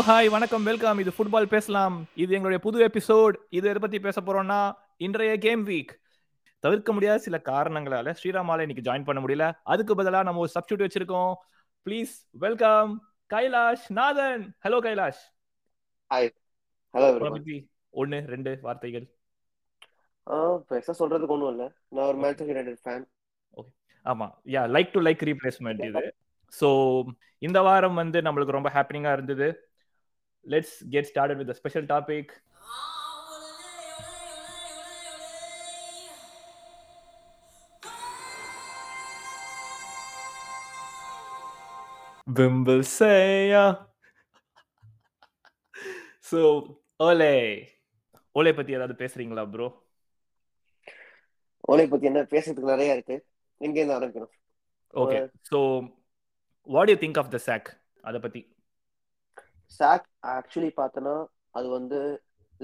Hello hi வணக்கம் welcome. இது football பேசலாம். இது எங்களுடைய புது எபிசோட். இது எதை பத்தி பேச போறோம்னா, இன்றைய கேம் வீக் தவிர்க்க முடியாத சில காரணங்களால ஸ்ரீராமால இன்னைக்கு ஜாயின் பண்ண முடியல. அதுக்கு பதிலாக நம்ம ஒரு சப்ஸ்டிட்யூட் வச்சிருக்கோம். Please welcome Kailash Nathan. Hello Kailash. Hi. Hello பத்தி ஒன்னு ரெண்டு வார்த்தைகள். பேச சொல்றதுக்கு ஒண்ணும் இல்ல. நான் ஒரு மேன்செஸ்டர் யுனைட்டட் ஃபேன். ஓகே. ஆமா. Yeah like to like replacement இது. ஸோ இந்த வாரம் வந்து நம்மளுக்கு ரொம்ப ஹாப்பினிங்காக இருந்தது. Let's get started with a special topic. விம்பிள் சேயா. ஸோ ஓலே ஓலே பற்றி ஏதாவது பேசுறீங்களா ப்ரோ? ஓலே பற்றி என்ன பேசுறதுக்கு நிறையா இருக்கு. எங்கேருந்து ஆரம்பிக்கணும்? Okay. So what do you think of the sack? adapati sack actually pathana adu vandu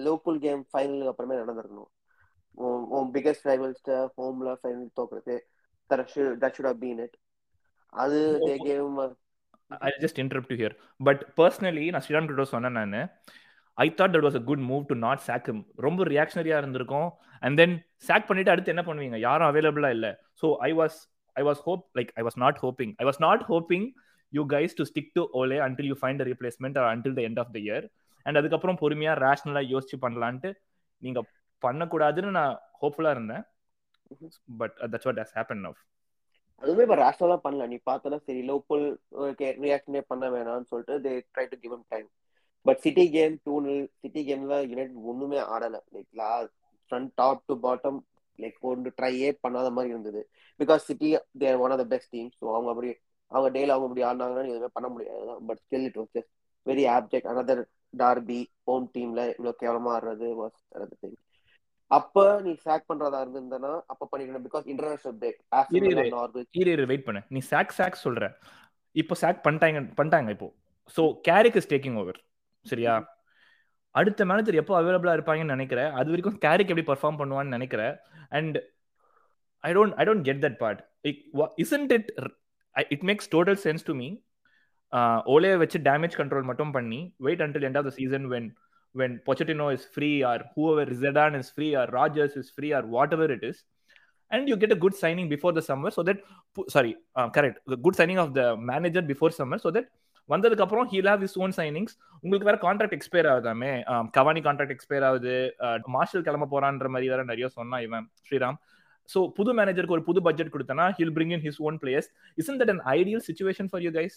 Liverpool game final ku appuram nadandirukum. Home biggest rivals the home la final thokrathe that should have been it. Adu they gave him I'll just interrupt you here, but personally na Sriram Kudo sonna nanu I thought that was a good move to not sack him. romba reactionary ah irundirukum and then sack pannittu adutha enna pannuvinga, yarum available ah illa. So I was not hoping you guys to stick to Ole until you find a replacement or until the end of the year, and adukapram porumiya rationally யோசிச்சு பண்ணலாம்னு நீங்க பண்ண கூடாதுன்னு நான் ஹோப்ஃபுல்லா இருந்தேன். But that's what has happened now. அதுவே பா ராஷனலா பண்ணல. நீ பார்த்தல சரி லோக்கல் ரியாக்ஷனே பண்ண வேணாம்னு சொல்லிட்டு they try to give him time. But City game 2-0 City gameல யுனைட்டட் ஒண்ணுமே ஆடல. Like last front top to bottom like கொண்டு ட்ரையே பண்ணாத மாதிரி இருந்தது. Because City they are one of the best teams, so அவங்க டெய்லி அவங்க அப்படி ஆடினாங்கன்னா எதுவுமே பண்ண முடியாது. But still it was just very abject. Another derby home டீம்ல இவ்வளோ கேவலமா ஆடுறது வாஸ் அந்த திங். அப்ப நீ சாக் பண்றதா இருந்ததுன்னா அப்ப பண்ணிக்கணும். Because international break. வெயிட் பண்ண, நீ சாக் சொல்ற, இப்போ சாக் பண்ணிட்டாங்க இப்போ. So Carrick is taking over. சரியா? அடுத்த மேனேஜர் எப்போ அவைலபிளா இருப்பாங்கன்னு நினைக்கிறேன். அது வரைக்கும் கேரிக் எப்படி பெர்ஃபார்ம் பண்ணுவான்னு நினைக்கிறேன். And I don't get that part. Like, isn't it? It makes total sense to me. Ole vechi damage control mattum panni wait until end of the season when Pochettino is free or whoever, Zidane is free or Rodgers is free or whatever it is, and you get a good signing before the summer so that correct, the good signing of the manager before summer so that வந்ததுக்கு அப்புறம் he'll have his own signings. உங்களுக்கு வேற contract expire ஆகுதாமே. Cavani contract expire ஆகுது. Martial கிளம்ப போறான்ற மாதிரி வேற நிறைய சொன்னா இவன் ஸ்ரீராம். So புது மேனேஜருக்கு ஒரு புது பட்ஜெட் கொடுத்தனா he'll bring in his own players. Isn't that an ideal situation for you guys?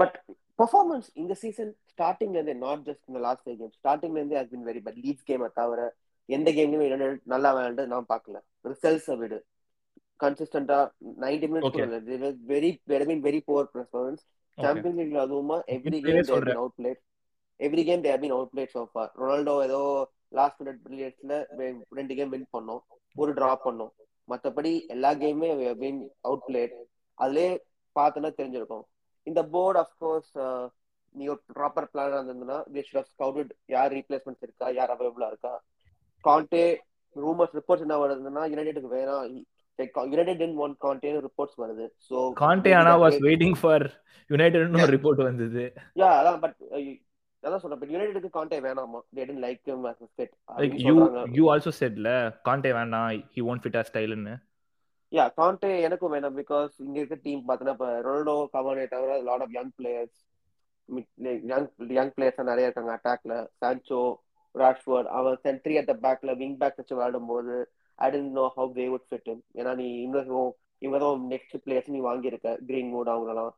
But performance in the season starting and not just in the last few games, starting and has been very bad. Leeds game atavara எந்த கேம்லயும் United நல்லா விளையாண்டது நான் பார்க்கல. Results விடு கன்சிஸ்டன்ட்டா 90 minutes very poor performance. Champions League அதுவுமா every game they have been outplayed so far. Ronaldo ஏதோ last minute பில்லியட்ஸ்ல ரெண்டு கேம் வின் பண்ணோம், ஒரு டிரா பண்ணோம். மற்றபடி எல்லா கேமுமே அவுட் பிளேட். அதுலேயே பார்த்தோன்னா தெரிஞ்சிருக்கும். இந்த போர்டு அஃப்கோர்ஸ் நீ ஒரு ப்ராப்பர் பிளானாக இருந்ததுன்னா யார் ரீப்ளேஸ்மெண்ட்ஸ் இருக்கா, யார் அவைலபிளா இருக்கா. கான்டே ரூமர்ஸ் ரிப்போர்ட்ஸ் என்ன வருதுன்னா யுனைடெடுக்கு வேணாம், யுனைடெட் டென்ட் ஒன் கான்டேன்னு ரிப்போர்ட்ஸ் வருது. So Conte was waiting for யுனைடெட்னு ஒரு ரிப்போர்ட் வந்தது. யா அதான். பட் அதான் சொல்றேன், பட் யுனைடெட்க்கு கான்டே வேணாமா, they didn't like him as a fit. You also said la Kante வேணா, he won't fit our style nu. Yeah, Kante எனக்கும் வேணாம். because இங்க இருக்க டீம் பார்த்தனா இப்ப ரொனால்டோ கவானி தவிர a lot of young players நிறைய இருக்காங்க அட்டாக்ல. சான்சோ, ராஷ்வர்ட், அவர் சென்ட்ரி at the backல விங் பேக் வச்சு விளையாடும்போது I didn't know how they would fit him. ஏன்னா நீ இவரும் நெக்ஸ்ட் பிளேயர்ஸ் நீ வாங்கியிருக்க கிரீன் மூட் அவங்களெல்லாம்.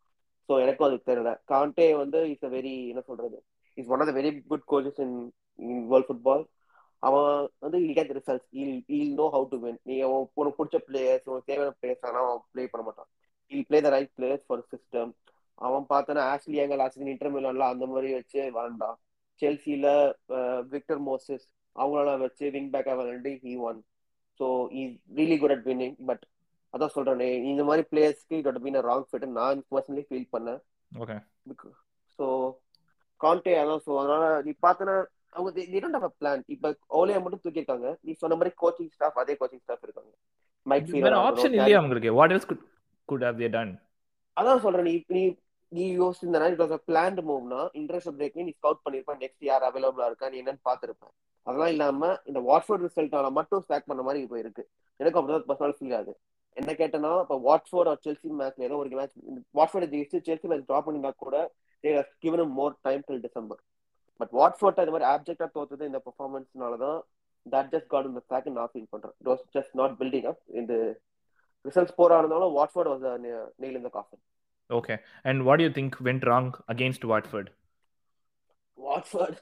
ஸோ எனக்கும் அதுக்கு தெரியல. கான்டே வந்து இஸ் அ வெரி என்ன சொல்றது, is one of the very good coaches in world football. Ava and he'll get the results. He'll know how to win. He will put the players, he will save the players and play for them. He'll play the right players for the system. Avan paathana Ashley Young last season Inter Milan la andha mari vechi varanda. Chelsea la Victor Moses avangala vechi wing back avalandi he won. So he's really good at winning. But adha solrane indha mari players ku got been a wrong fit and I personally feel panna. Okay. So Conte அதான். So அதனால நீ பார்த்தனா அவங்க they don't have a plan. இப்போ ஓலையை மட்டும் தூக்கியிருக்காங்க. நீ சொன்ன மாதிரி கோச்சிங் ஸ்டாஃப் அதே கோச்சிங் ஸ்டாஃப் இருக்காங்க. மைக் ஃபீல் வேற ஆப்ஷன் இல்லையா உங்களுக்கு? What else could have they done? அதான் சொல்றேன். நீ நீ யோசிச்சிருந்தா இட் வாஸ் அ பிளான்ட் மூவ்னா இன்டர்நேஷனல் பிரேக்ல நீ ஸ்கவுட் பண்ணிருப்பேன் நெக்ஸ்ட் யார் அவைலபிளா இருக்கான்னு என்னன்னு பாத்துருப்பேன். அதெல்லாம் இல்லாம இந்த வாட்ஃபோர்ட் ரிசல்ட்டால மட்டும் ஸ்டாக் பண்ண மாதிரி இப்போ இருக்கு. எனக்கு அப்படிதான் பர்சனல் ஃபீல் ஆகுது. என்ன கேட்டேன்னா இப்போ வாட்ஃபோர்ட் ஆர் செல்சி மேட்ச்ல ஏதோ ஒரு மேட்ச் வாட்ஃபோர்ட் ஜெயிச்சு செல்சி மேட்ச் ட்ராப் பண்ணினா கூட they has given more time till December. But Watford அது மாதிரி ஆப்ஜெக்டா தோத்தது இந்த பெர்ஃபார்மன்ஸ்னால தான். That just got in the sack நான் ஃபீல் பண்றேன். It was just not building up. இந்த ரிசல்ட்ஸ் போரா இருந்தாலும் Watford was nail in the coffin. Okay, and what do you think went wrong against Watford? Watford?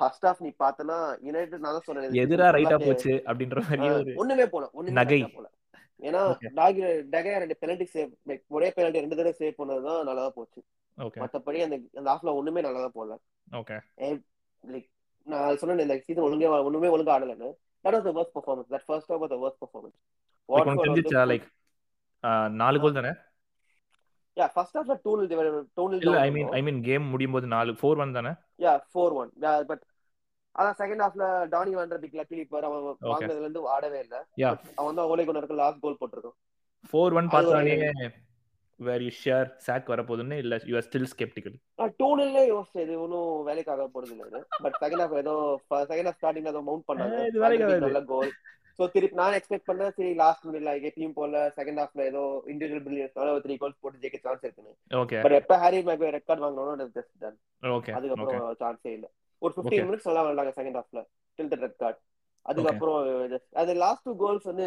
First half, you saw United, I told you. Edira right up pochu abindra mari onnume pona onnume nagai ena dagai and penalty save like ஒரே penalty ரெண்டு தடவை save பண்ணதுதான் நல்லதா போச்சு. Okay, மத்தபடி அந்த halfல ஒண்ணுமே நல்லதா போல. Okay, like நான் சொன்னேன் இந்த சீசன் ஒழுங்கா ஆடலன்னு. That was the worst performance. That first half was the worst performance. Watford like 4 goal தானே. Yeah, first half the total they were total down. I mean game முடியும்போது 4-1 தான. Yeah, 4-1. Yeah, but அத second ஹாஃப்ல Donny van de Beek luckily பர் அவன் வாங்குனதுல இருந்து ஆடவே இல்ல. அவன் தான் ஓலே கொண்டர்க்கு லாஸ்ட் கோல் போட்டுருக்கான். 4-1 பார்த்தானே where you sure sack வர போதுன்னு இல்ல you are still skeptical. டோனல்ல யோசிச்சது ஒன்னும் வேலைக்கு ஆக போறது இல்ல. பட் செகண்ட் ஹாஃப் ஏதோ செகண்ட் ஹாஃப் ஸ்டார்டிங்ல ஏதோ மவுண்ட் பண்ணாங்க. இது வேலைக்கு ஆகாது. நல்ல கோல். So, நான் எக்ஸ்பெக்ட் பண்ண சரி லாஸ்ட் மினிட்ல எப்பயும் போல செகண்ட் ஹாஃப்ல ஏதோ இண்டிவிஜுவல் பில்லியன்ஸ்னால 3 கோல்ஸ் போட்டு ஜெயிக்க சான்ஸ் இருக்குன்னு. பட் எப்ப ஹாரி மேகுயர் ரெக்கார்ட் வாங்குறானோ அது ஜஸ்ட் டன். ஓகே, அதுக்கு அப்புறம் சான்ஸே இல்ல. ஒரு 15 மினிட்ஸ் நல்லா விளையாடுங்க செகண்ட் ஹாஃப்ல till the red card. அதுக்கு அப்புறம் அது லாஸ்ட் 2 கோல்ஸ் வந்து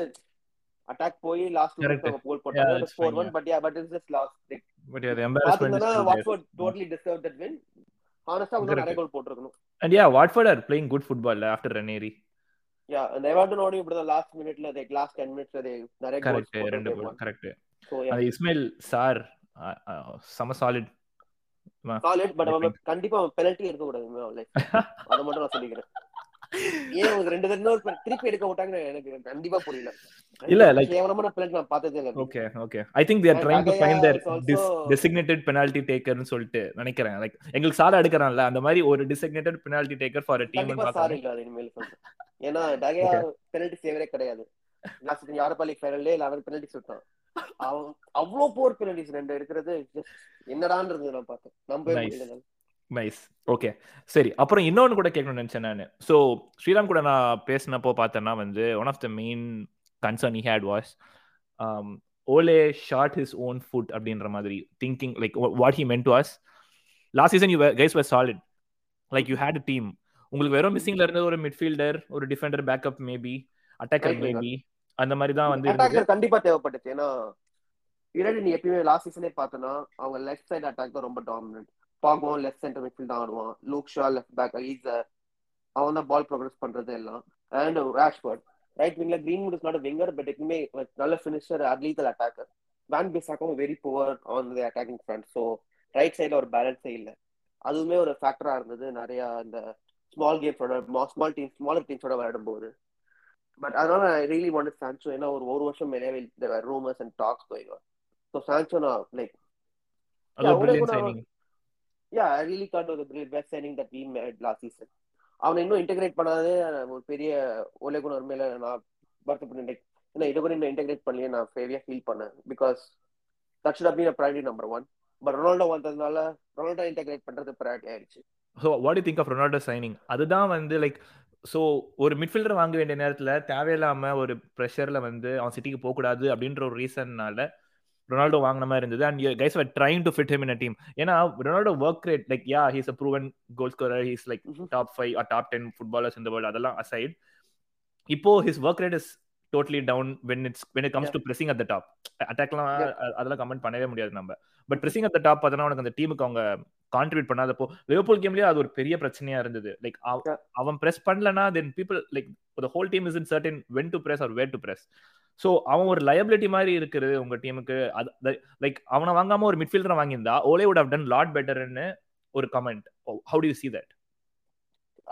அட்டாக் போய் லாஸ்ட் 2 கோல்ஸ் கோல் போட்டாங்க. 4-1 but yeah, but it's just last like but yeah, the embarrassment is Watford totally deserved that win. Honestly அவங்க நிறைய கோல் போட்டுருக்கணும். And yeah, Watford are playing good football after Ranieri. Yeah, and Everton only but the last minute la like last 10 minutes la they direct correct rendu goal correct. So yeah, Ismail Sarr some solid but avanga kandipa penalty edukka kodadhu like adha mattum la sollikiren. Ye unga rendu thadna or trip edukka pottaanga enakku kandipa puriyala illa like kevalamana penalty na paathathe illa. Okay, I think they are trying to find their designated penalty taker nu solittu nenikiren like engalukku Sarr edukkaranla andha mari or designated penalty taker for a team nu paatha Sarr illa inmel solra. ஏன்னா டகையா penalty சேவரே கிடையாது. யாரப்பாளி ஃபைனல்லே 11 penalty சுட்டான். அவன் அவ்வளோ போர் penalties ரெண்டு எடுக்கிறது என்னடான்றது நான் பார்த்தேன். நம்பவே முடியல. நைஸ். ஓகே, சரி, அப்புறம் இன்னொன்று கூட கேட்கணும்னு நினச்சேன் நான். ஸோ ஸ்ரீராம் கூட நான் பேசினப்போ பார்த்தேன்னா வந்து one of the main concern he had was Ole shot his own foot அப்படின்ற மாதிரி thinking like what he meant was last season you guys was solid like you had a team. உங்களுக்கு வெறும் மிஸ்ஸிங்ல இருந்தது ஒரு மிட்ஃபீல்டர், ஒரு defender backup, maybe attacker, maybe அந்த மாதிரி தான் வந்து அட்டாக்கர் கண்டிப்பா தேவைப்பட்டது. ஏன்னா இரண்டு நீ எப்பயுமே லாஸ்ட் சீசனே பார்த்தனா அவங்க லெஃப்ட் சைடு அட்டாக் தான் ரொம்ப dominant. Pogba left centre midfield தான் ஆடுவான். லூக் ஷா லெஃப்ட் பேக், அவன் தான் பால் ப்ரோக்ரஸ் பண்றது எல்லாம். அண்ட் ராஷ்ஃபோர்ட் ரைட் விங்ல, Greenwood is not winger but எப்பயுமே நல்ல பினிஷர், அட்லீதல் அட்டாக்கர். வான் பிசாக்கும் very poor on the attacking front. So right சைடில் ஒரு பேலன்ஸே இல்லை. அதுவுமே ஒரு ஃபேக்டரா இருந்தது நிறைய இந்த small game for smaller teams for varadumbodhu. But adana I really wanted Sancho. Ena oru varsham melave there were rumors and talks going on. So Sancho na like a brilliant signing. Yeah, I really thought it was a great best signing that we made last season. Avana inno integrate panadhe or periya Ole Gunnar mela na vartha panne like ena idu konina integrate pannile na failure feel panna because that should have been a priority number 1. But Ronaldo vandadnala Ronaldo integrate pandrathu priority aichu. So what do you think of Ronaldo signing? அதுதான் வந்து like so ஒரு midfielder வாங்க வேண்டிய நேரத்தில் தேவையில்லாமல் ஒரு ப்ரெஷரில் வந்து அவன் சிட்டிக்கு போகக்கூடாது அப்படின்ற ஒரு ரீசன்னால் ரொனால்டோ வாங்கின மாதிரி இருந்தது. And guys are trying to fit him in a team. ஏன்னா Ronaldo work rate like yeah he's a proven goal scorer, he's like top 5 or top 10 footballers இந்த வேர்ல்டு. அதெல்லாம் அசைட் இப்போது his work rate is totally down when it comes to pressing at the top. Attack la adala comment panave mudiyadhu namba, but pressing at the top adana unakku and team ku avanga contribute panadappo Liverpool game la adu or periya prachanaya irundhudu like avan press pannalana then people like the whole team isn't certain when to press or where to press. So avan or liability mari irukkuradhu unga team ku like avana vaangama or midfielder vaangindha Ole would have done lot better nu or comment. How do you see that?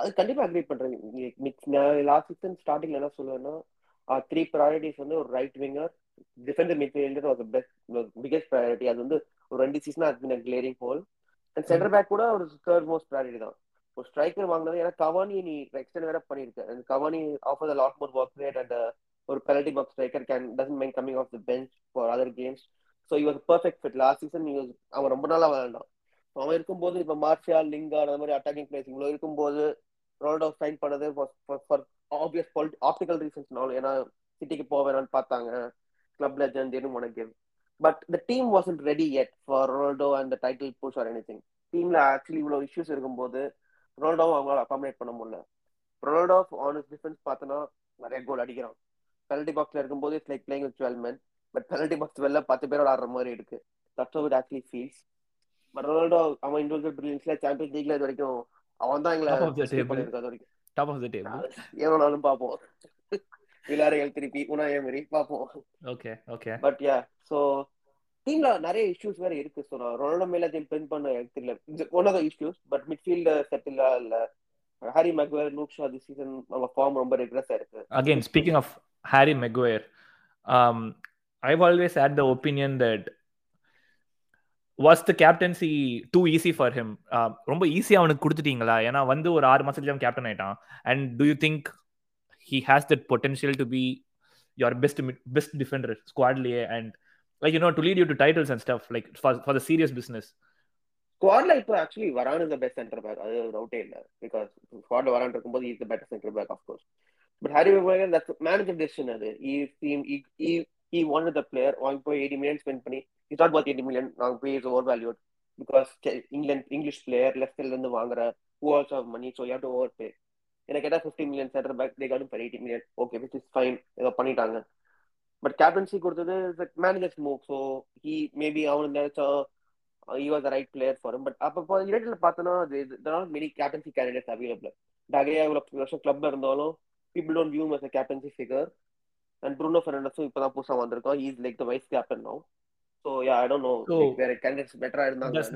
I kandipa agree pandren. Last season starting la solana three priorities வந்து ஒரு right winger, defender midfielder was the best biggest priority. அது வந்து ஒரு ரெண்டு சீசனா அது been a glaring hole. And centre back கூட ஒரு third most priority தான். ஒரு ஸ்ட்ரைக்கர் வாங்குனது ஏன்னா கவானி நீ எக்ஸ்டெண்ட் வேற பண்ணிருக்க. And Cavani offer the lot more work rate and ஒரு penalty box striker can doesn't mind coming off the bench for other games. So இவருக்கு பெர்ஃபெக்ட் ஃபிட். லாஸ்ட் சீசன் அவன் ரொம்ப நாளாக விளையாண்டான். ஸோ அவன் இருக்கும்போது இப்போ மார்ஷியால், லிங்கார்ட் அந்த மாதிரி அட்டாக்கிங் பிளேஸ் இவ்வளோ இருக்கும்போது ரொனால்டோ சைன் பண்ணது ஃபார் ஆப்வியஸ் ஆப்டிக்கல் ரீசன்ஸ்னாலும், ஏன்னா சிட்டிக்கு போவேன்னு பார்த்தாங்க, கிளப்ல சேர்ந்தேன்னு உனக்கு. But the team wasn't ready yet for Ronaldo and the title push or anything. டீம்ல ஆக்சுவலி இவ்வளோ இஷ்யூஸ் இருக்கும்போது ரொனால்டோவும் அவங்களால அகாமடேட் பண்ண முடியல. ரொனால்டோ ஆன் ஹிஸ் டிஃபென்ஸ் பார்த்தோன்னா நிறைய கோல் அடிக்கிறான். பெனல்டி பாக்ஸ்ல இருக்கும்போது it's like playing with 12 men, but penalty box வெளில 10 பேரோட ஆடுற மாதிரி இருக்கு. That's how it actually feels. But Ronaldo அவன் இண்டிவிஜுவல் பிரில்லியன்ஸ்ல சாம்பியன்ஸ் லீக்ல இது வரைக்கும் அவன் தான் எங்களை டாப் ஆஃப் தி டேபிள் எவ்வளோனாலும் பார்ப்போம். விலாரியல் திருப்பி உனா ஏமரி பார்ப்போம். Okay okay. But yeah, so டீம்ல நிறைய இஷ்யூஸ் வேற இருக்கு. ஸோ நான் ரொனால்டோ மேல டிபெண்ட் பண்ண எனக்கு தெரியல, one of the issues. But midfield settle இல்லை. Harry Maguire, Luke Shaw this season அவங்க ஃபார்ம் ரொம்ப ரெக்ரஸா இருக்கு. Again speaking of Harry Maguire, I've always had the opinion that was the captaincy too easy for him? ரொம்ப ஈஸியா அவனுக்கு கொடுத்துட்டீங்களா? ஏன்னா வந்து ஒரு 6 மாசத்துல கேப்டன் ஆயிட்டான். And do you think he has that potential to be your best defender squadliye and like you know to lead you to titles and stuff like for the serious business? Squadல இப்போ actually Varane is the best center back. அது டவுட்டே இல்ல, because squadல Varane இருக்கும்போது he is the better center back of course. But Harry Maguire, that's a manager decision. He wanted the player. He paid 80 million spend money. He's not worth 80 million. Now he is overvalued because English player Leicester வந்து வாங்குற who also have money, so you have to overpay. If I get a 50 million center back, they got him for 80 million. Okay, which is fine. They பண்ணிட்டாங்க. But captaincy கொடுத்தது the manager's move. So he maybe அவன் நினைச்சா he was the right player for him. But அப்போ யுனைட்டட்ல பார்த்தனா there are not many captaincy candidates available. டகையா இவ்வளவு வருஷம் கிளப்ல இருந்தாலும் people don't view him as a captaincy figure, and Bruno Fernandes is now pushing on there. He is like the vice captain now. So yeah, I don't know. So, like, where candidates better are now. Does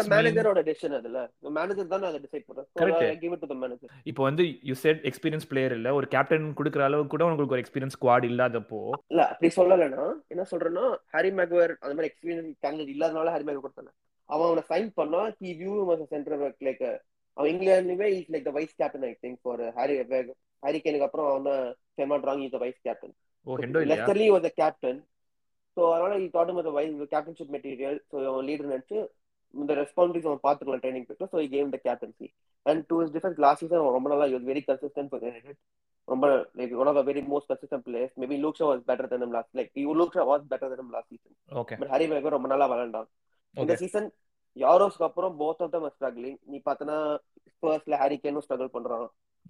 the manager or decision adala? The manager தான் அதை decide பண்றாரு. So I give it to the manager. இப்போ வந்து you said experienced player இல்ல, ஒரு captain குடுக்குற அளவுக்கு கூட உங்களுக்கு ஒரு எக்ஸ்பீரியன்ஸ் ஸ்குவாட் இல்லாதப்போ இல்ல அப்படி சொல்லலனா என்ன சொல்றேன்னா ஹாரி மெகுயர் அந்த மாதிரி எக்ஸ்பீரியன்ஸ் கேண்டிடேட் இல்லாதனால ஹாரி மெகுயர் கொடுத்தானே அவன் அவனை சைன் பண்ணா he view him as a center back like இங்கிலாந்துவே is like the vice captain I think for Harry கேனுக்கு அப்புறம் அவன ஃபெமா ட்ராங் is the vice captain. Oh Hendo லெஸ்டர்லி வாஸ் தி கேப்டன். ஸோ அதனால I thought him was the vice captainship material. So அவன் leader நினைச்சு இந்த ரெஸ்பான்சிபிலிட்டிஸ் அவன் பார்த்துக்கலாம் ட்ரைனிங் போயிட்டு. So E came the captaincy and to his defence last season அவன் ரொம்ப நல்லா is very consistent for United. ரொம்ப like one of the very most consistent players. Maybe Luke Shaw was better then him last like Luke Shaw was better then him last season. Okay. But Harry Maguire ரொம்ப நல்லா விளையாண்டான் இந்த season. யூரோஸ்க்கு அப்புறம் both of them are struggling. நீ பார்த்தனா ஸ்பர்ஸ்ல Harry கேனும் ஸ்ட்ரகிள் பண்றான்.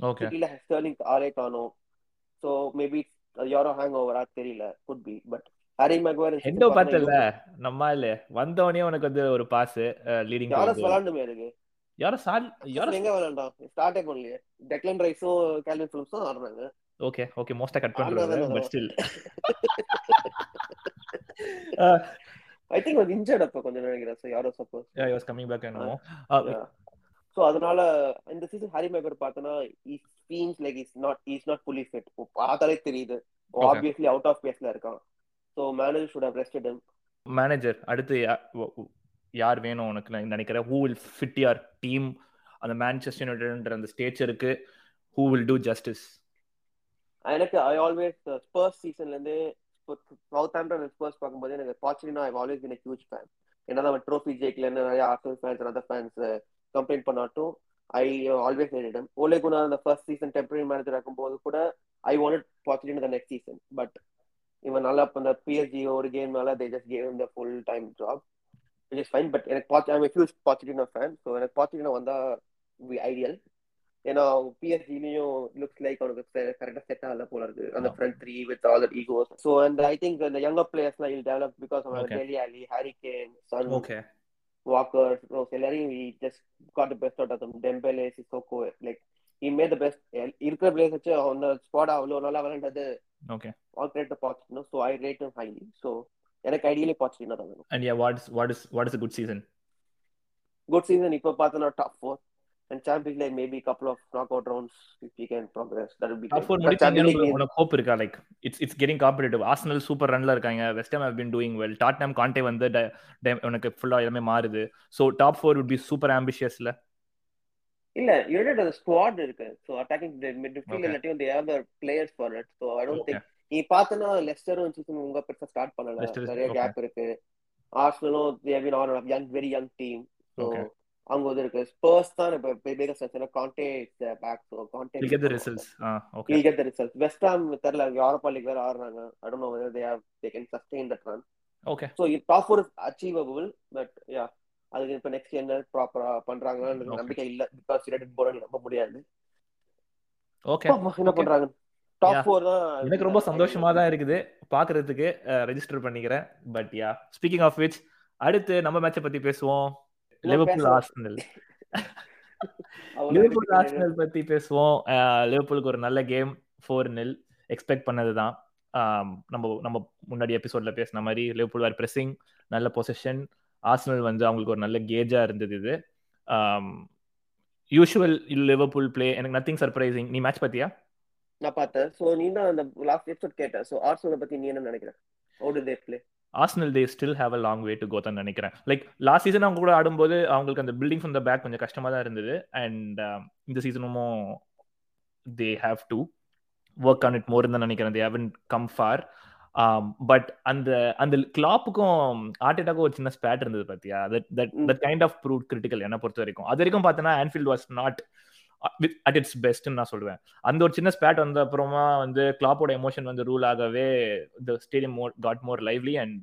ஓகே. சிட்டில ஸ்டெர்லிங் ஆளே காணோம். சோ மேபி யூரோ ஹேங் ஓவரா தெரியல, could be. But Harry Maguire Hendo பார்த்தல நம்ம இல்ல வந்தவனே உனக்கு வந்து ஒரு பாஸ் லீடிங் யூரோஸ் விளையாண்டுமே இருக்கு. யூரோஸ் யூரோஸ் எங்க விளையாண்டான் ஸ்டார்ட்டே பண்ணல. டெக்லன் ரைஸோ கால்வின் பிலிப்ஸோ ஆடுறாங்க. Okay okay. மோஸ்டா கட் பண்றாங்க but still I think was injured appo konja nadigira so Yaros suppose yeah he was coming back and more so adanala in the season Harry Maguire pathana he seems like he's not fully fit. Paatale theriyudu obviously out of pace la irukan. So manager should have rested him. Manager adutha yaar venum unakku nenikira who will fit your team on the Manchester United and the stage irukku who will do justice. I always first season la inde Southampton Spurs பார்க்கும்போது எனக்கு Pochettino I always been a huge fan. என்னதான் அவன் trophy ஜெயிக்கலன்னு நிறைய Arsenal fans other fans complaint பண்ணாட்டும் I always hated. Ole Gunnar அந்த first season temporary manager ஆக்கும்போது கூட I wanted Pochettino the next season. But இவன் நல்லா அந்த PSG ஒரு கேம்னால they just gave him the full time job which is fine. But எனக்கு I am a huge Pochettino fan. So எனக்கு Pochettino வந்தா ஐடியல். ஏன்னா பிஎஸ்ஜிலையும் லுக்ஸ் லைக் அவனுக்கு கரெக்டாக செட் ஆகல போல இருக்கு அந்த front three with all that egos. So and I think அந்த யங்கர் பிளேயர்ஸ்லாம் இல் டெவலப் பிகாஸ் அவன் Dele Alli, Harry Kane, Son, Walker, Rose எல்லாரையும் we just got the best out of them. Dembele, Sissoko like he made the best. இருக்கிற players வச்சு அவன் squad அவ்வளோ நல்லா விளையாண்டது. Okay. All great the positive. So I rate him highly. So எனக்கு ideally positive தான் வேணும். And yeah what is a good season? Good season இப்போ பார்த்தனா top 4. And Champions League maybe a couple of knockout rounds if we can progress that would be good. For Champions League one hope irka like it's getting competitive. Arsenal super run la irkainga. West Ham have been doing well. Tottenham Conte vanda unakku full ah elame maarudhu. So top 4 would be super ambitious la illa United has a squad irka. So attacking midfield and they have their players for it. So I don't think நீ பார்த்தனா லெஸ்டரும் உங்க பெருசா start பண்ணல, நிறைய gap இருக்கு. ஆர்சனலும் very young team, so அவங்க வந்து இருக்கு. ஸ்பர்ஸ் தான் இப்போ Conte back, so Conte will get the results. West Ham தெரியல, யூரோப்பா லீக் வேற ஆடுறாங்க. I don't know whether they have they can sustain that run. Okay, so it top four is achievable, but yeah அதுக்கு இப்போ next என்ன ப்ராப்பரா பண்றாங்கன்னா எனக்கு நம்பிக்கை இல்லை. பிகாஸ் யுனைடெட் போறேன்னு நம்ப முடியாது. ஓகே, என்ன பண்றாங்க? டாப் 4 தான் எனக்கு ரொம்ப சந்தோஷமா தான் இருக்குது பாக்குறதுக்கு. ரெஜிஸ்டர் பண்ணிக்கிறேன். But yeah, speaking of which அடுத்து நம்ம மேட்சை பத்தி பேசுவோம். லிவர்பூல் ஆர்சனல், லிவர்பூல் ஆர்சனல் பத்தி பேசுவோம். லிவர்பூலுக்கு ஒரு நல்ல கேம், 4-0 எக்ஸ்பெக்ட் பண்ணது தான். நம்ம நம்ம முன்னாடி எபிசோட்ல பேசின மாதிரி லிவர்பூல் வேர் பிரஸிங், நல்ல பொசிஷன். ஆர்சனல் வந்து அவங்களுக்கு ஒரு நல்ல கேஜா இருந்தது இது. யூஷுவல் லிவர்பூல் பிளே, எனக்கு நத்திங் சர்ப்ரைசிங். நீ மேட்ச் பார்த்தியா? நான் பார்த்தேன். சோ நீ தான் அந்த லாஸ்ட் எபிசோட் கேட்ட. சோ ஆர்சனல் பத்தி நீ என்ன நினைக்கிற? How do they play? Arsenal, they still have a long way to go தான் நினைக்கிறேன். லைக் லாஸ்ட் சீசன் அவங்க கூட ஆடும்போது அவங்களுக்கு அந்த பில்டிங் ஃப்ரம் த பேக் கொஞ்சம் கஷ்டமா தான் இருந்தது. அண்ட் இந்த சீசனும் they have to work on it more தான் நினைக்கிறேன். They haven't come far. But அந்த கிளாப்புக்கும் ஆர்டேட்டாக்கும் ஒரு சின்ன ஸ்பேட் இருந்தது பார்த்தியா? that kind of proved critical. என்ன பொறுத்த வரைக்கும் அது வரைக்கும் பார்த்தோன்னா Anfield was not at its best நான் சொல்லுவேன். அந்த ஒரு சின்ன ஸ்பேட் வந்த அப்புறமா வந்து கிளாப்போட எமோஷன் வந்து ரூல் ஆகவே the stadium got more lively, and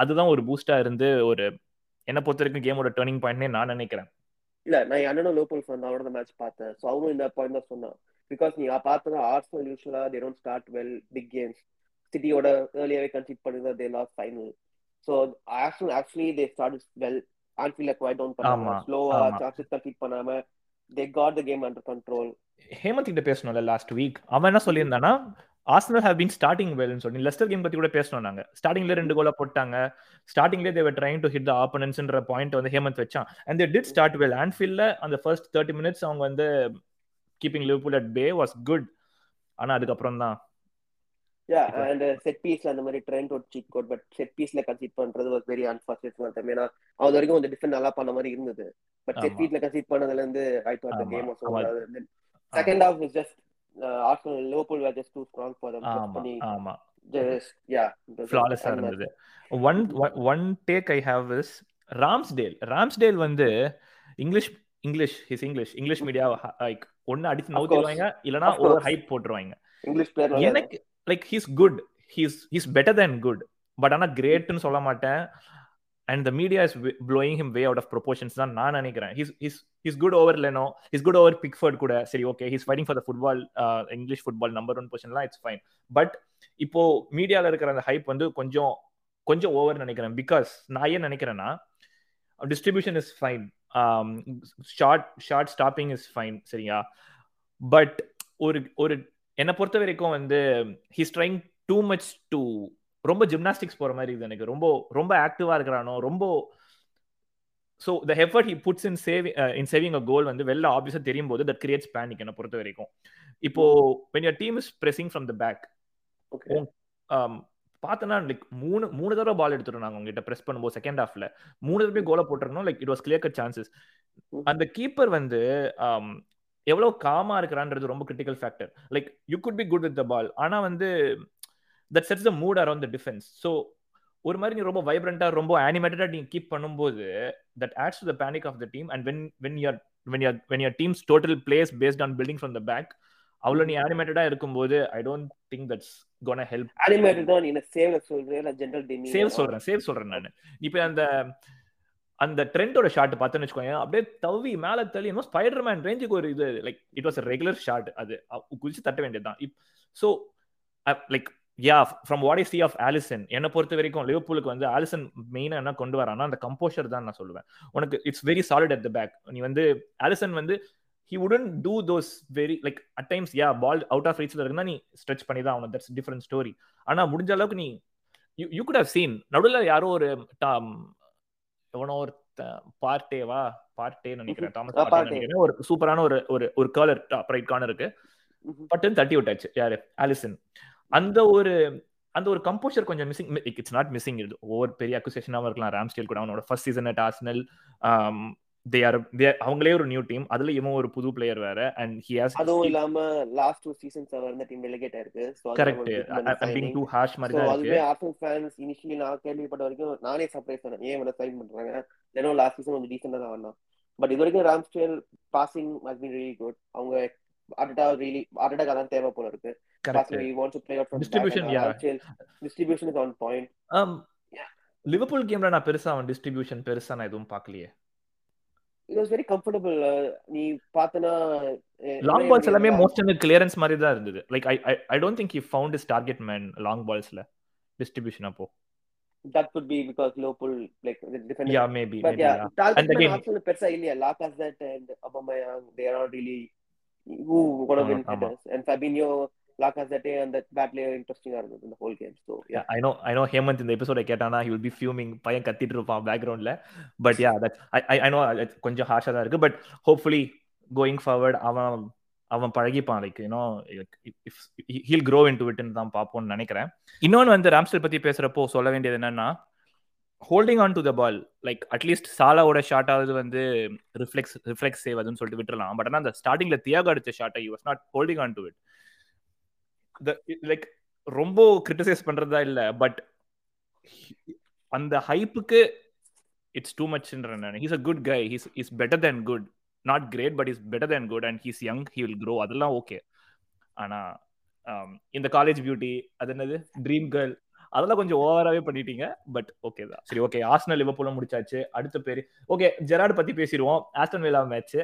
அதுதான் ஒரு பூஸ்டா இருந்து ஒரு என்ன பொறுத்த வரைக்கும் கேமோட டர்னிங் பாயிண்ட்னே நான் நினைக்கிறேன். இல்ல, நான் அண்ணனும் லோக்கல் ஃபேன், அவரோட மேட்ச் பார்த்தேன். ஸோ அவனும் இந்த பாயிண்ட் தான் சொன்னான். பிகாஸ் நீ பார்த்தா ஆர்சனல் யூஸ்வலா they don't start well big games. சிட்டியோட ஏர்லியாவே கன்சிட் பண்ணுறது they lost final. So Arsenal actually they started well. Anfield quite down பண்ணாம ஸ்லோவா சான்சஸ் கன்சிட் பண்ணாம they got the game under control. Hemant கிட்ட பேசணும்ல லாஸ்ட் வீக், அவன் என்ன சொல்லியிருந்தானா, ஆர்சனல் ஹேவ் பீன் ஸ்டார்டிங் வெல்னு சொல்லி. லெஸ்டர் கேம் பத்தி கூட பேசணும் நாங்க. ஸ்டார்டிங்ல 2 கோலா போட்டாங்க. ஸ்டார்டிங்ல they were trying to hit the opponentsன்ற பாயிண்ட் வந்து ஹேமந்த் வச்சான். and they did start well. Anfieldல அந்த first 30 minutes அவங்க வந்து keeping Liverpool at bay was good. ஆனா அதுக்கு அப்புறம் தான் and set piece la andha mari trend or cheat code, but set piece la concede pandradhu was very unfortunate for them. Mena avadhu varaikum the defend nalla panna mari irundhathu, but set piece la concede pannadhula and I thought the game was over. Then second half was just Arsenal, Liverpool were just too strong for them. Flawless irundhathu. One take I have is Ramsdale vandu English media like onna adithu naudiruvaanga illana over hype potruvaanga. English player enak like he's good, he's better than good, but ana great nu solla maten, and the media is blowing him way out of proportions da na nanikiren. He's good over Leno, he's good over Pickford kuda seri. Okay, he's fighting for the football, English football number 1 position la, it's fine. But ipo media la irukra and hype vandu konjam over nanikiren. Because na yen nanikiren na distribution is fine, short stopping is fine, seriya, but or என்னை பொறுத்த வரைக்கும் வந்து he's trying too much to ரொம்ப gymnastics போகிற மாதிரி இருக்குது எனக்கு. ரொம்ப ரொம்ப ஆக்டிவாக இருக்கிறானோ ரொம்ப. So the effort he puts in saving a goal வந்து வெளில ஆப்வியஸாக தெரியும் போது தட் கிரியேட்ஸ் பேனிக் என்னை பொறுத்த வரைக்கும். இப்போது when your team is pressing from the back, பார்த்தோன்னா லைக் மூணு தடவை பால் எடுத்துட்டோம் நாங்கள் உங்ககிட்ட ப்ரெஸ் பண்ணும்போது செகண்ட் ஹாஃபில். 3 தடவை கோலை போட்டிருக்கணும். Like it was clear cut chances. அந்த கீப்பர் வந்து எவ்வளோ காமா இருக்கிறான்றது ரொம்ப critical factor. Like you could be good with the ball, ஆனால் வந்து that sets the mood around the defence. So ஒரு மாதிரி நீ ரொம்ப வைப்ரண்டாக ரொம்ப ஆனிமேட்டடாக நீங்கள் கீப் பண்ணும்போது that adds to the panic of the team. And when your team's total plays based on building from the back, அவ்வளோ நீ ஆனிமேட்டடாக இருக்கும்போது I don't think that's gonna help. Save சொல்கிறேன் நான். இப்போ அந்த ட்ரெண்டோட ஷாட் பார்த்தோன்னு வச்சுக்கோங்க, அப்படியே தவி மேலே தள்ளி என்னமோ ஸ்பைடர்மேன் ரேஞ்சுக்கு ஒரு இது. Like it was regular shot, அது குதிச்சு தட்ட வேண்டியதுதான். So like yeah from what I see of Alisson, என்னை பொறுத்த வரைக்கும் லிவர்பூலுக்கு வந்து ஆலிசன் மெயினாக என்ன கொண்டு வரான்னா அந்த கம்போஷர் தான் நான் சொல்லுவேன். உனக்கு it's very solid at the back. நீ வந்து ஆலிசன் வந்து he wouldn't do those very like at times ball out of reach ல இருக்குன்னா நீ ஸ்ட்ரெச் பண்ணி தான் அவனுக்கு. That's different story. ஆனால் முடிஞ்ச அளவுக்கு நீ யூ குட் ஹவ் சீன் நடுவில் யாரோ ஒரு ஒரு சூப்பரான ஒரு கார்னர் டாப் ரைட் கார்னர் இருக்கு, பட்டன் தட்டி விட்டாச்சு யாரு, ஆலிசன். அந்த ஒரு கம்போஷர் கொஞ்சம் மிஸ்ஸிங். இட்ஸ் நாட் மிஸ்ஸிங், இது ஒவ்வொரு பெரிய அக்யூசேஷனாக இருக்கலாம். ராம்ஸ்டேல் கூட அவனோட ஃபர்ஸ்ட் சீசன் அட் ஆர்சனல் அவங்களே ஒரு நியூ டீம், அதுல இவன் ஒரு புது பிளேயர் வேற, and he has அதுவும் இல்லாம லாஸ்ட் 2 சீசன்ஸ் அவர் அந்த டீம் டெலிகேட் ஆயிருக்கு. So correct, I'm being too harsh மாதிரி தான் இருக்கு. சோ அதுவே ஆர்சனல் ஃபேன்ஸ் இனிஷியலி நான் கேள்விப்பட்ட வரைக்கும் நானே சர்ப்ரைஸ் பண்ணேன், ஏன் இவனை சைன் பண்றாங்க, ஏன்னா லாஸ்ட் சீசன் கொஞ்சம் டீசன்ட்டா தான் வந்தான். பட் இது வரைக்கும் Ramsdale passing has been really good. அவங்க Arteta தான் தேவை போல இருக்கு. He wants to play out from distribution. Distribution is on point. Liverpool கேம்ல நான் பெருசா அவன் டிஸ்ட்ரிபியூஷன் பெருசா நான் எதுவும் பார்க்கலையே. It was very comfortable. நீ பார்த்தனா லாங் பால்ஸ் எல்லாமே மோஸ்ட்லி கிளியரன்ஸ் மாதிரி தான் இருந்தது. Like I don't think he found his target man long balls-ல distribution அப்போ. That could be because Liverpool like defending. Yeah, maybe. But maybe, yeah. And again பெருசா இல்லையா Lacazette and Aubameyang, they are not really who going to win headers. And Fabinho Lakas that day and that badly interesting are in the whole game. So yeah, I know Hemant in the episode I ketana he will be fuming payan kattitrupa background la, but yeah, that I know it's konja harsha da irukku, but hopefully going forward avan palagipan, like you know, if he'll grow into it endha paaponu nenikren. Innon vand Ramsdale pathi pesrappo solla vendiyad enna na holding on to the ball, like at least Salah oda shot avadhu vand reflex save adun solli vitralam, but ana the starting la Thiago adicha shot he was not holding on to it. Like ரொம்ப criticise பண்றதா இல்ல, but அந்த ஹைப்புக்கு it's too மச்ன்ற நான். He's a good guy, he's better than good, not great but he's better than good, and he's young, he will grow, அதெல்லாம் okay. ஆனா இந்த காலேஜ் பியூட்டி அது என்னது ட்ரீம் கேர்ள் அதெல்லாம் கொஞ்சம் ஓவராவே பண்ணிட்டீங்க. பட் ஓகே தான், சரி ஓகே. ஆர்சனல் லிவர்பூல் முடிச்சாச்சு, அடுத்த பேர் ஓகே ஜெரார்ட் பத்தி பேசிடுவோம். ஆஸ்டன் வில்லா மேட்ச்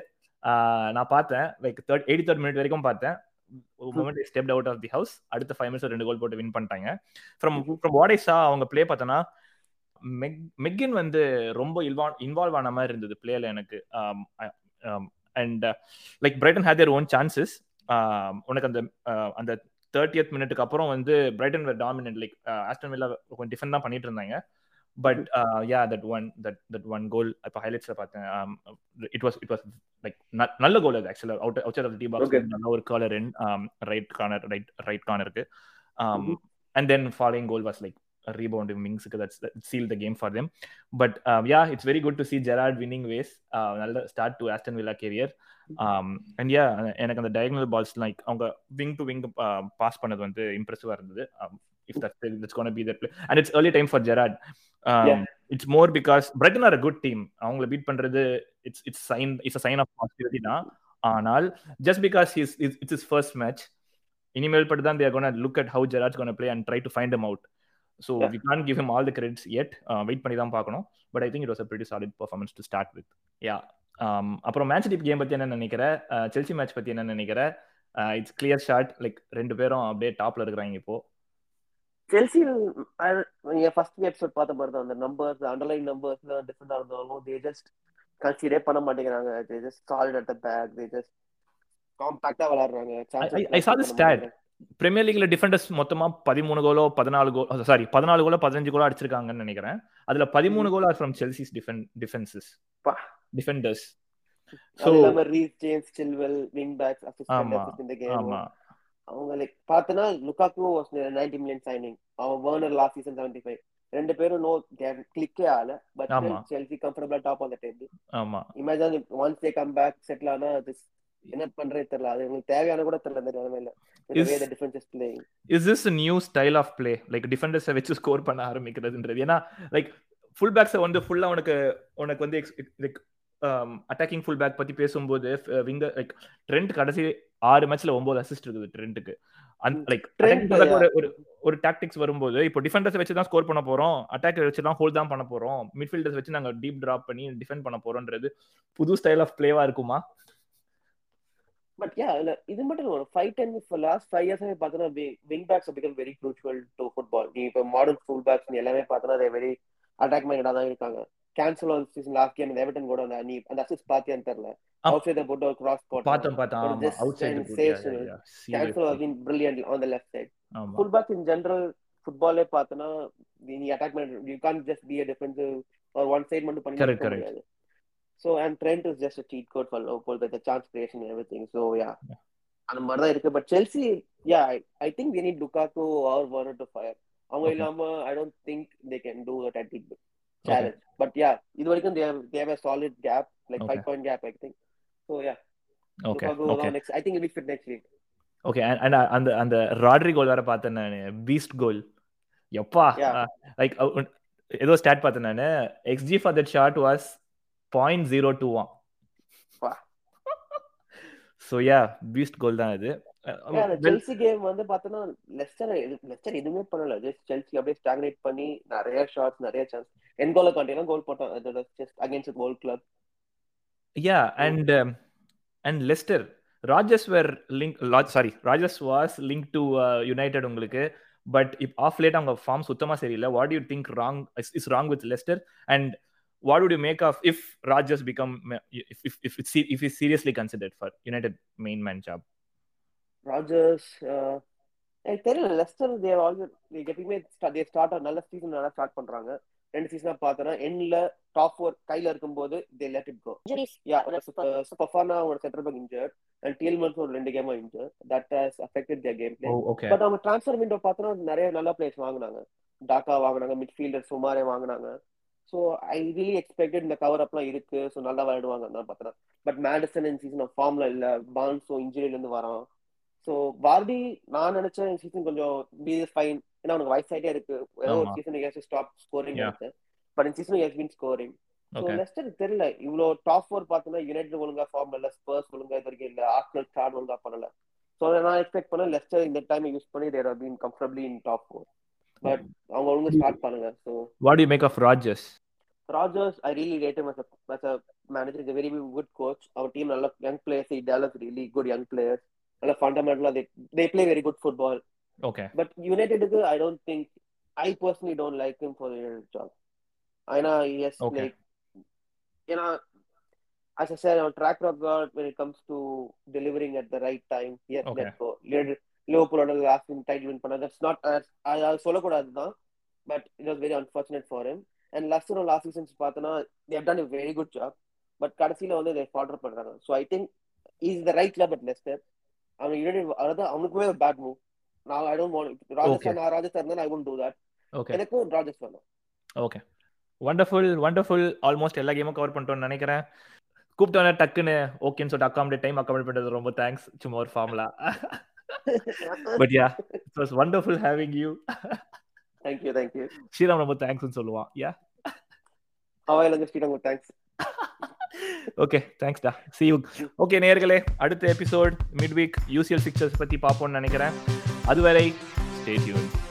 நான் பார்த்தேன், லைக் 83rd மினிட் வரைக்கும் பார்த்தேன். The moment they stepped out of the house, அடுத்த 5 minutes ரெண்டு கோல் போட்டு வின் பண்ணிட்டாங்க. from what I saw அவங்க ப்ளே பார்த்தனா மெக்கின் வந்து ரொம்ப இன்வால்வ் ஆன மாதிரி இருந்தது ப்ளேல எனக்கு. and like Brighton had their own chances. உனக்கு அந்த 30th மினிட்டுக்கு அப்புறம் வந்து Brighton were dominant, like Aston Villa கொஞ்சம் டிஃபெண்ட் தான் பண்ணிட்டு இருந்தாங்க. but yeah, that one goal I highlights la paathen. It was like nalla goal ad actually outside of the box, okay. Nalla or corner in right corner ku and then following goal was like a rebound in Mings, that's that sealed the game for them. but yeah, it's very good to see Gerrard winning ways, nalla start to Aston Villa career. and yeah, enak and the diagonal balls like avanga wing to wing pass panadhu vand impressive ah irundhathu. If that's going to be their play, and it's early time for Gerrard. Yeah. It's more because Brighton are a good team, avangala beat pandrathu it's a sign of positivity na. Anal just because it's his first match, inimel paddan they are going to look at how Gerrard's going to play and try to find him out. So yeah, we can't give him all the credits yet, wait panni dhaan paakanum. But I think it was a pretty solid performance to start with. Yeah. Appo match deep game pathi enna nenikira, Chelsea match pathi enna nenikira? It's clear shot, like rendu perum apdiye top la irukkranga ipo. Chelsea, நீங்க first episode பார்த்த மாதிரி தான் அந்த numbers underline நம்பர்ஸ்லாம் டிஃபரெண்டாக இருந்தாலும் they just கன்சிடரே பண்ண மாட்டேங்கிறாங்க. They just salt at the back, they just காம்பாக்டாக விளாடுறாங்க. I saw the stat, Premier லீக்ல டிஃபெண்டர்ஸ் மொத்தமா 14 கோலோ 15 கோலோ அடிச்சிருக்காங்கன்னு நினைக்கிறேன். அதுல 13 goal are from Chelsea's defenders. So Reece James, Chilwell, wing backs assistant இந்த கேம். ஆமா, அவங்க லைக் பார்த்தனா லுக்காக்கு வாஸ் 90 மில்லியன் சைனிங், அவ வார்னர் லாஸ்ட் சீசன் 75. ரெண்டு பேரும் நோ கிளிக்கே ஆல, பட் செல்சி கம்ஃபர்ட்டபிளா டாப் ஆன் தி டேபிள். ஆமா, imagine once they come back settle ஆனா திஸ் என்ன பண்றே தெரியல, அது உங்களுக்கு தேவையான கூட தெரியல அந்த நிலைமையில. இதுவே the defence playing is this a new style of play, like defenders வெச்சு ஸ்கோர் பண்ண ஆரம்பிக்கிறதுன்றது. ஏனா like full backs வந்து ஃபுல்லா உனக்கு வந்து like அட்டாகிங் ஃபுல் பேக் பத்தி பேசும்போது விங்க லைக் ட்ரெண்ட் கடைசி 6 மேட்ச்ல 9 அசிஸ்ட் இருக்குது ட்ரெண்ட்க்கு. லைக் ட்ரெண்ட் ஒரு டாக்டிக்ஸ் வரும்போது இப்போ டிஃபெண்டர்ஸ் வச்சு தான் ஸ்கோர் பண்ண போறோம், அட்டாக்கர் வச்சு தான் ஹோல்ட் தான் பண்ண போறோம், மிட்ஃபீல்டர்ஸ் வச்சு நாங்க டீப் டிராப் பண்ணி டிஃபெண்ட் பண்ண போறோம்ன்றது புது ஸ்டைல் ஆஃப் பிளேவா இருக்குமா? பட் யா, இது மட்டும் ஒரு 5-10 லாஸ்ட் 5 இயர்ஸே பார்த்தா wing backs are become very crucial to football. நீ இப்போ மாடர்ன் ஃபுல் பேக்ஸ் எல்லாமே பார்த்தா தே வெரி அட்டாக் மைண்டடா தான் இருக்காங்க. Cancelo on season last game and Everton கூட அந்த அசிஸ்ட் பாத்தியா தெரியல, outside the board or cross court பார்த்தோம் outside the board. Cancelo has been brilliant on the left side. Full back in general football ஏ பார்த்தனா நீ attack man, you can't just be a defensive or one side மட்டும் பண்ணிட்டு. So and Trent is just a cheat code for Liverpool with the chance creation and everything. So yeah, அந்த மாதிரி தான் இருக்கு. But Chelsea, yeah, I think they need Lukaku or Varane to fire. அவங்க இல்லாம I don't think they can do that at the challenge. Okay. But yeah, இதுவரைக்கும் they have a solid gap like 5-point gap, I think. So yeah. Okay. Lukaku will go next. I think he'll be fit next week. Okay, and the Rodri goal வர பார்த்தேன் நான், beast goal. எப்பா, like ஏதோ stat பார்த்தேன் நான், XG for that shot was 0.021. Wow. So yeah, beast goal தான் அது. அந்த Chelsea game வந்து பார்த்தனா Leicester எதுமே பண்ணல, just Chelsea அப்படியே stagnate பண்ணி நிறைய shots நிறைய chance. N'Golo Kante எல்லாம் goal போட்டான், that was just against the whole club. Yeah, and Leicester Rodgers was linked to United உங்களுக்கு, but if off late அவங்க form சுத்தமா சரியில்லை. What do you think is wrong with Leicester, and what would you make of if Rodgers become if he's seriously considered for United main man job? Rodgers தெரியல, Leicester they are always they start a நல்ல season நல்லா start பண்றாங்க. ரெண்டு சீசனா பார்த்தா எண்ட்ல top 4 கையில இருக்கும்போது they let it go. Fofana ஒரு centre back injured and Tillman ஒரு ரெண்டு கேமா injured, that has affected their game play. But அவங்க transfer window பார்த்தா நிறைய நல்ல பிளேயர்ஸ் வாங்குனாங்க, டாக்கா வாங்குனாங்க, மிட்ஃபீல்டர் சுமாரே வாங்குனாங்க. So I really expected இந்த கவர் அப்லாம் இருக்கு, so நல்லா விளையாடுவாங்க நான் பார்த்தா. But Madison இந்த சீசன் ஃபார்ம்ல இல்ல, Barnes இன்ஜுரியில இருந்து வரான். So Vardy நான் நினைச்சேன் இந்த சீசன் கொஞ்சம் be fine, ஏன்னா அவனுக்கு வயசாயிட்டே இருக்கு, ஏதோ ஒரு சீசனுக்கு he has stopped scoring நினைச்சேன். But in season he has been scoring. So Leicester தெரியல, இவ்ளோ டாப் 4 பார்த்தனா United ஒழுங்கா ஃபார்ம்ல இல்ல, Spurs ஒழுங்கா இதர்க்கே இல்ல, Arsenal ஸ்டார்ட் ஒழுங்கா பண்ணல. So நான் எக்ஸ்பெக்ட் பண்ண Leicester இந்த டைம் யூஸ் பண்ணி they have been comfortably in top 4. But அவங்க ஒழுங்கா ஸ்டார்ட் பண்ணுங்க. So what do you make of Rodgers? Rodgers I really rate him as a manager. He's a very good coach. Our team நல்ல young players, he developed really good young players. நல்ல ஃபண்டமெண்டலா they play very good football. But Unitedக்கு I don't think, I personally don't like him for the job. I know he has like, you know, as I said, on track record when it comes to delivering at the right time, yes, let's go. Liverpool on the last title win பண்ண, that's not as I சொல்லக்கூடாது தான், but it was very unfortunate for him. And last season பார்த்தனா they have done a very good job, but கடைசில வந்து they falter பண்றாங்க. So I think he's the right club at Leicester. அவன் United அதாவது அவனுக்குமே ஒரு bad move. Now I don't want Rajasthan or Rajasthan, then I won't do that. எனக்கு Rajasthan. Okay. wonderful almost எல்லா கேமும் கவர் பண்ணிட்டோம்னு நினைக்கிறேன். கூப்பிட்டோன்னா டக்குன்னு ஓகேன்னு சொல்லிட்டு அக்காமடேட் டைம் அக்காமடேட் பண்றது ரொம்ப தேங்க்ஸ், சும்மா ஒரு formula. But yeah, it was wonderful having you. Thank you Sriram, ரொம்ப தேங்க்ஸ்னு சொல்லுவான். யா அவைலங்க ஸ்ரீராம், தேங்க்ஸ். ஓகே, தேங்க்ஸ் டா, see you. ஓகே நேயர்களே, அடுத்த episode mid week UCL fixtures பத்தி பாப்போம்னு நினைக்கிறேன். அதுவரை stay tuned.